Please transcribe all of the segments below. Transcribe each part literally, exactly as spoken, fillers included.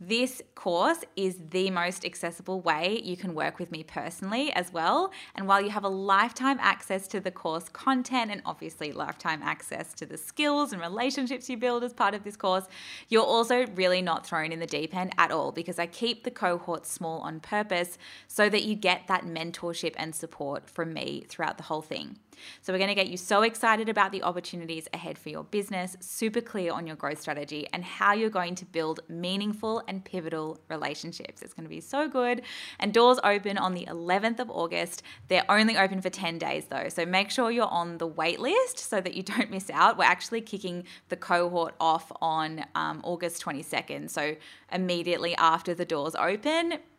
This course is the most accessible way you can work with me personally as well. And while you have a lifetime access to the course content and obviously lifetime access to the skills and relationships you build as part of this course, you're also really not thrown in the deep end at all, because I keep the cohorts small on purpose so that you get that mentorship and support from me throughout the whole thing. So we're going to get you so excited about the opportunities ahead for your business, super clear on your growth strategy and how you're going to build meaningful and pivotal relationships. It's going to be so good. And doors open on the eleventh of August. They're only open for ten days though. So make sure you're on the wait list so that you don't miss out. We're actually kicking the cohort off on um, August twenty-second. So immediately after the doors open,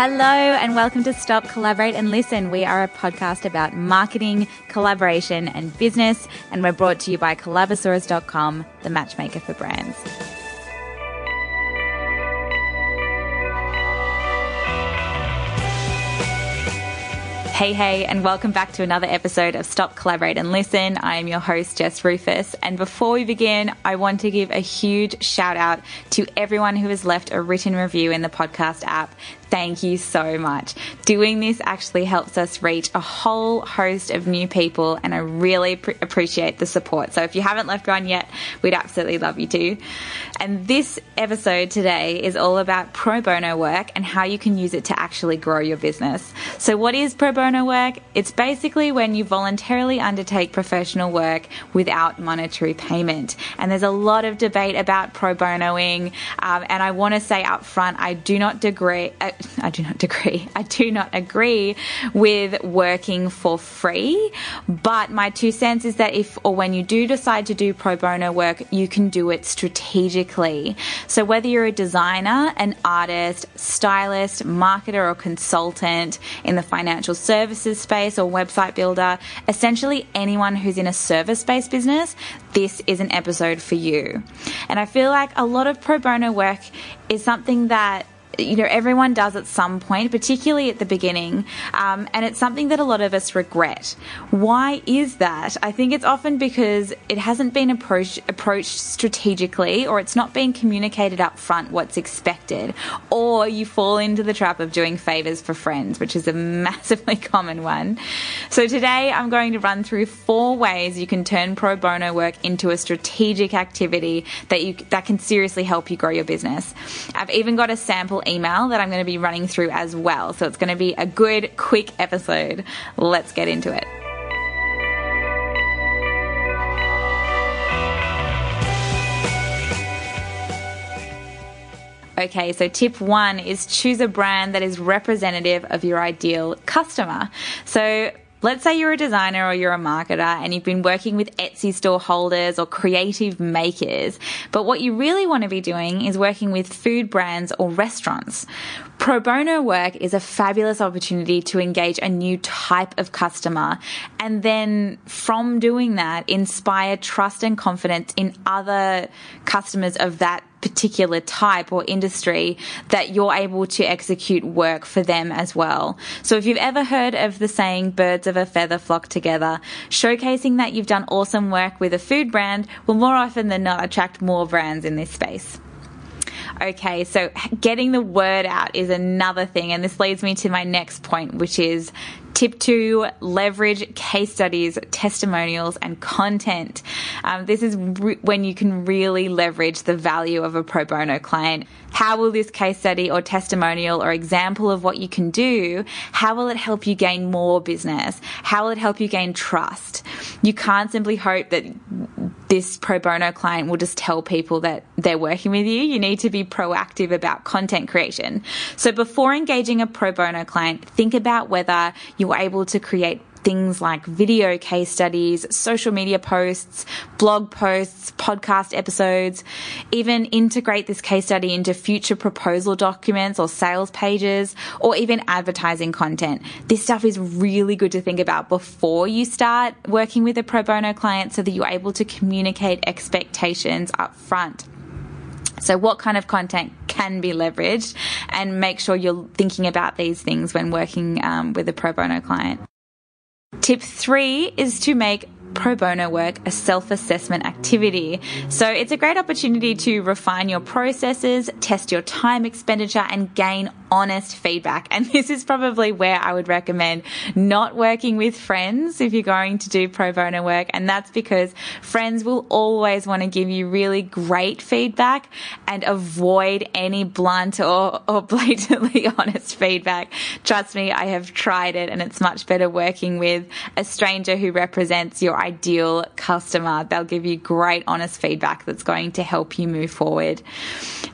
Hello and welcome to Stop, Collaborate and Listen. We are a podcast about marketing, collaboration and business, and we're brought to you by collabosaurus dot com, the matchmaker for brands. Hey, hey, and welcome back to another episode of Stop, Collaborate and Listen. I am your host, Jess Rufus. And before we begin, I want to give a huge shout out to everyone who has left a written review in the podcast app. Thank you so much. Doing this actually helps us reach a whole host of new people, and I really pr- appreciate the support. So if you haven't left one yet, we'd absolutely love you to. And this episode today is all about pro bono work and how you can use it to actually grow your business. So what is pro bono work? It's basically when you voluntarily undertake professional work without monetary payment. And there's a lot of debate about pro bonoing. Um, and I want to say up front, I do not degree... I, I do not agree. I do not agree with working for free, but my two cents is that if or when you do decide to do pro bono work, you can do it strategically. So whether you're a designer, an artist, stylist, marketer, or consultant in the financial services space or website builder, essentially anyone who's in a service-based business, this is an episode for you. And I feel like a lot of pro bono work is something that you know, everyone does at some point, particularly at the beginning. Um, and it's something that a lot of us regret. Why is that? I think it's often because it hasn't been approached, approached strategically, or it's not being communicated up front what's expected, or you fall into the trap of doing favors for friends, which is a massively common one. So today I'm going to run through four ways you can turn pro bono work into a strategic activity that you, that can seriously help you grow your business. I've even got a sample email that I'm going to be running through as well. So it's going to be a good, quick episode. Let's get into it. Okay, so tip one is choose a brand that is representative of your ideal customer. So let's say you're a designer or you're a marketer and you've been working with Etsy store holders or creative makers, but what you really want to be doing is working with food brands or restaurants. Pro bono work is a fabulous opportunity to engage a new type of customer and then from doing that, inspire trust and confidence in other customers of that particular type or industry that you're able to execute work for them as well. So if you've ever heard of the saying, birds of a feather flock together, showcasing that you've done awesome work with a food brand will more often than not attract more brands in this space. Okay, so getting the word out is another thing, and this leads me to my next point, which is tip two, leverage case studies, testimonials, and content. Um, this is re- when you can really leverage the value of a pro bono client. How will this case study or testimonial or example of what you can do, how will it help you gain more business? How will it help you gain trust? You can't simply hope that this pro bono client will just tell people that they're working with you. You need to be proactive about content creation. So before engaging a pro bono client, think about whether you're able to create things like video case studies, social media posts, blog posts, podcast episodes, even integrate this case study into future proposal documents or sales pages, or even advertising content. This stuff is really good to think about before you start working with a pro bono client so that you're able to communicate expectations up front. So what kind of content can be leveraged, and make sure you're thinking about these things when working um, with a pro bono client. Tip three is to make pro bono work a self-assessment activity. So it's a great opportunity to refine your processes, test your time expenditure, and gain honest feedback. And this is probably where I would recommend not working with friends if you're going to do pro bono work. And that's because friends will always want to give you really great feedback and avoid any blunt or, or blatantly honest feedback. Trust me, I have tried it, and it's much better working with a stranger who represents your ideal customer. They'll give you great honest feedback that's going to help you move forward.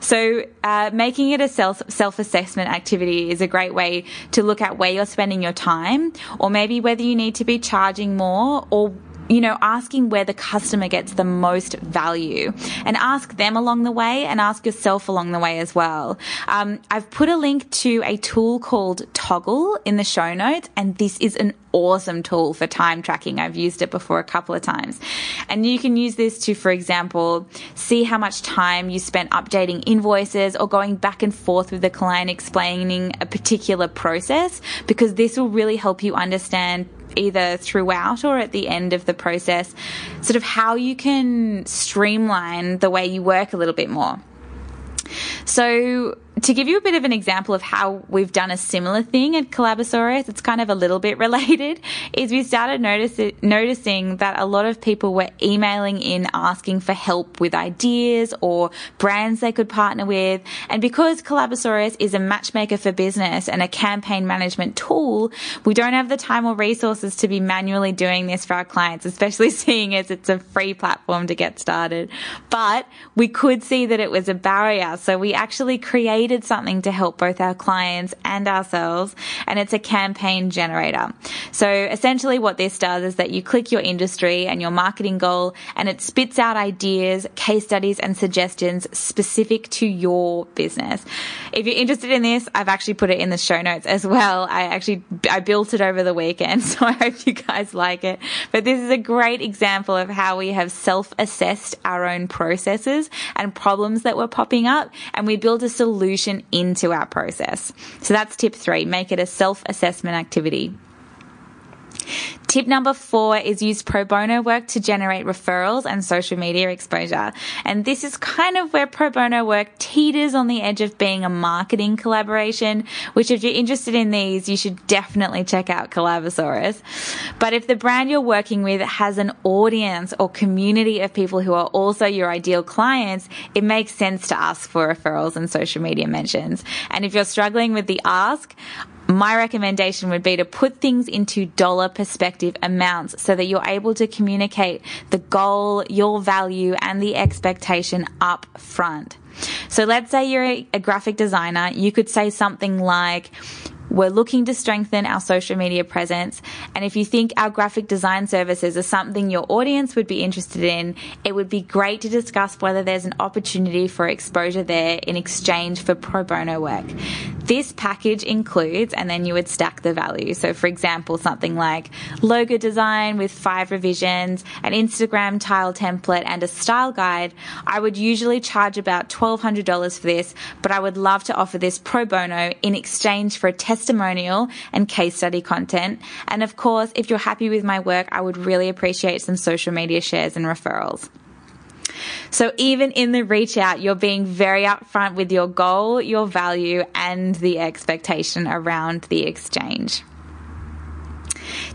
So uh, making it a self, self-assessment activity is a great way to look at where you're spending your time, or maybe whether you need to be charging more, or, you know, asking where the customer gets the most value, and ask them along the way and ask yourself along the way as well. Um, I've put a link to a tool called Toggle in the show notes, and this is an awesome tool for time tracking. I've used it before a couple of times. And you can use this to, for example, see how much time you spent updating invoices or going back and forth with the client explaining a particular process, because this will really help you understand either throughout or at the end of the process, sort of how you can streamline the way you work a little bit more. So to give you a bit of an example of how we've done a similar thing at Collabosaurus, it's kind of a little bit related, is we started notice, noticing that a lot of people were emailing in asking for help with ideas or brands they could partner with. And because Collabosaurus is a matchmaker for business and a campaign management tool, we don't have the time or resources to be manually doing this for our clients, especially seeing as it's a free platform to get started. But we could see that it was a barrier, so we actually created something to help both our clients and ourselves, and it's a campaign generator. So essentially what this does is that you click your industry and your marketing goal, and it spits out ideas, case studies, and suggestions specific to your business. If you're interested in this, I've actually put it in the show notes as well. I actually I built it over the weekend, so I hope you guys like it. But this is a great example of how we have self-assessed our own processes and problems that were popping up, and we build a solution into our process. So that's tip three, make it a self-assessment activity. Tip number four is use pro bono work to generate referrals and social media exposure. And this is kind of where pro bono work teeters on the edge of being a marketing collaboration, which if you're interested in these, you should definitely check out Collabosaurus. But if the brand you're working with has an audience or community of people who are also your ideal clients, it makes sense to ask for referrals and social media mentions. And if you're struggling with the ask, my recommendation would be to put things into dollar perspective amounts so that you're able to communicate the goal, your value, and the expectation up front. So let's say you're a graphic designer. You could say something like, We're looking to strengthen our social media presence, and if you think our graphic design services are something your audience would be interested in, it would be great to discuss whether there's an opportunity for exposure there in exchange for pro bono work. This package includes, and then you would stack the value. So for example, something like logo design with five revisions, an Instagram tile template and a style guide. I would usually charge about twelve hundred dollars for this, but I would love to offer this pro bono in exchange for a testimonial and case study content. And of course, if you're happy with my work, I would really appreciate some social media shares and referrals. So even in the reach out, you're being very upfront with your goal, your value, and the expectation around the exchange.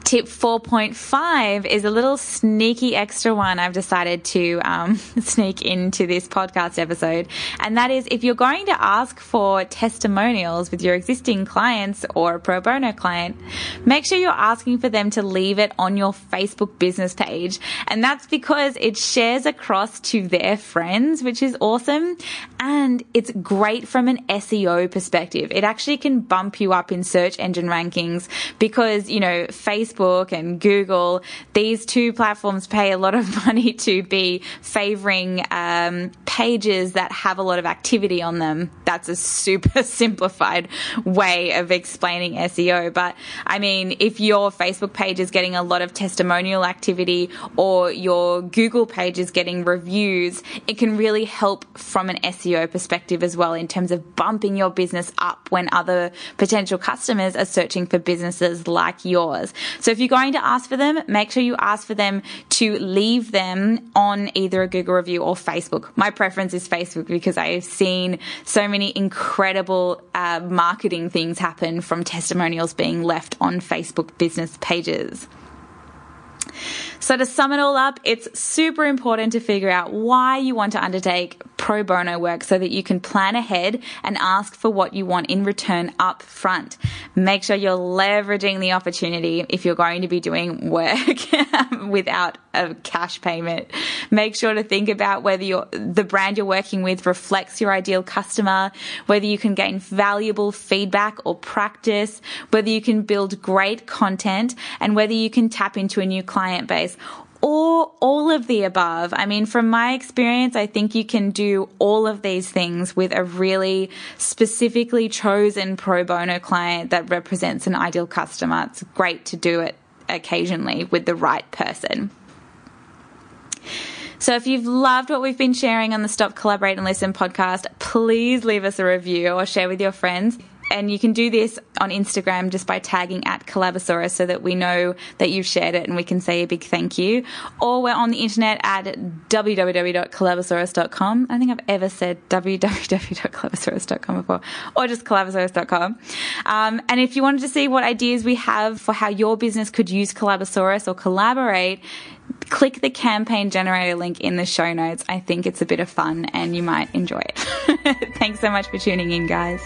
Tip four point five is a little sneaky extra one I've decided to um, sneak into this podcast episode, and that is if you're going to ask for testimonials with your existing clients or a pro bono client, make sure you're asking for them to leave it on your Facebook business page, and that's because it shares across to their friends, which is awesome, and it's great from an S E O perspective. It actually can bump you up in search engine rankings because, you know, Facebook and Google, these two platforms pay a lot of money to be favoring um, pages that have a lot of activity on them. That's a super simplified way of explaining S E O. But I mean, if your Facebook page is getting a lot of testimonial activity or your Google page is getting reviews, it can really help from an S E O perspective as well in terms of bumping your business up when other potential customers are searching for businesses like yours. So if you're going to ask for them, make sure you ask for them to leave them on either a Google review or Facebook. My preference is Facebook because I have seen so many incredible uh, marketing things happen from testimonials being left on Facebook business pages. So to sum it all up, it's super important to figure out why you want to undertake pro bono work so that you can plan ahead and ask for what you want in return up front. Make sure you're leveraging the opportunity if you're going to be doing work without a cash payment. Make sure to think about whether you're, the brand you're working with reflects your ideal customer, whether you can gain valuable feedback or practice, whether you can build great content, and whether you can tap into a new client base, or all of the above. I mean, from my experience, I think you can do all of these things with a really specifically chosen pro bono client that represents an ideal customer. It's great to do it occasionally with the right person. So if you've loved what we've been sharing on the Stop, Collaborate and Listen podcast, please leave us a review or share with your friends. And you can do this on Instagram just by tagging at Collabosaurus so that we know that you've shared it and we can say a big thank you. Or we're on the internet at w w w dot collabosaurus dot com. I think I've ever said w w w dot collabosaurus dot com before, or just collabosaurus dot com. Um, and if you wanted to see what ideas we have for how your business could use Collabosaurus or collaborate, click the campaign generator link in the show notes. I think it's a bit of fun and you might enjoy it. Thanks so much for tuning in, guys.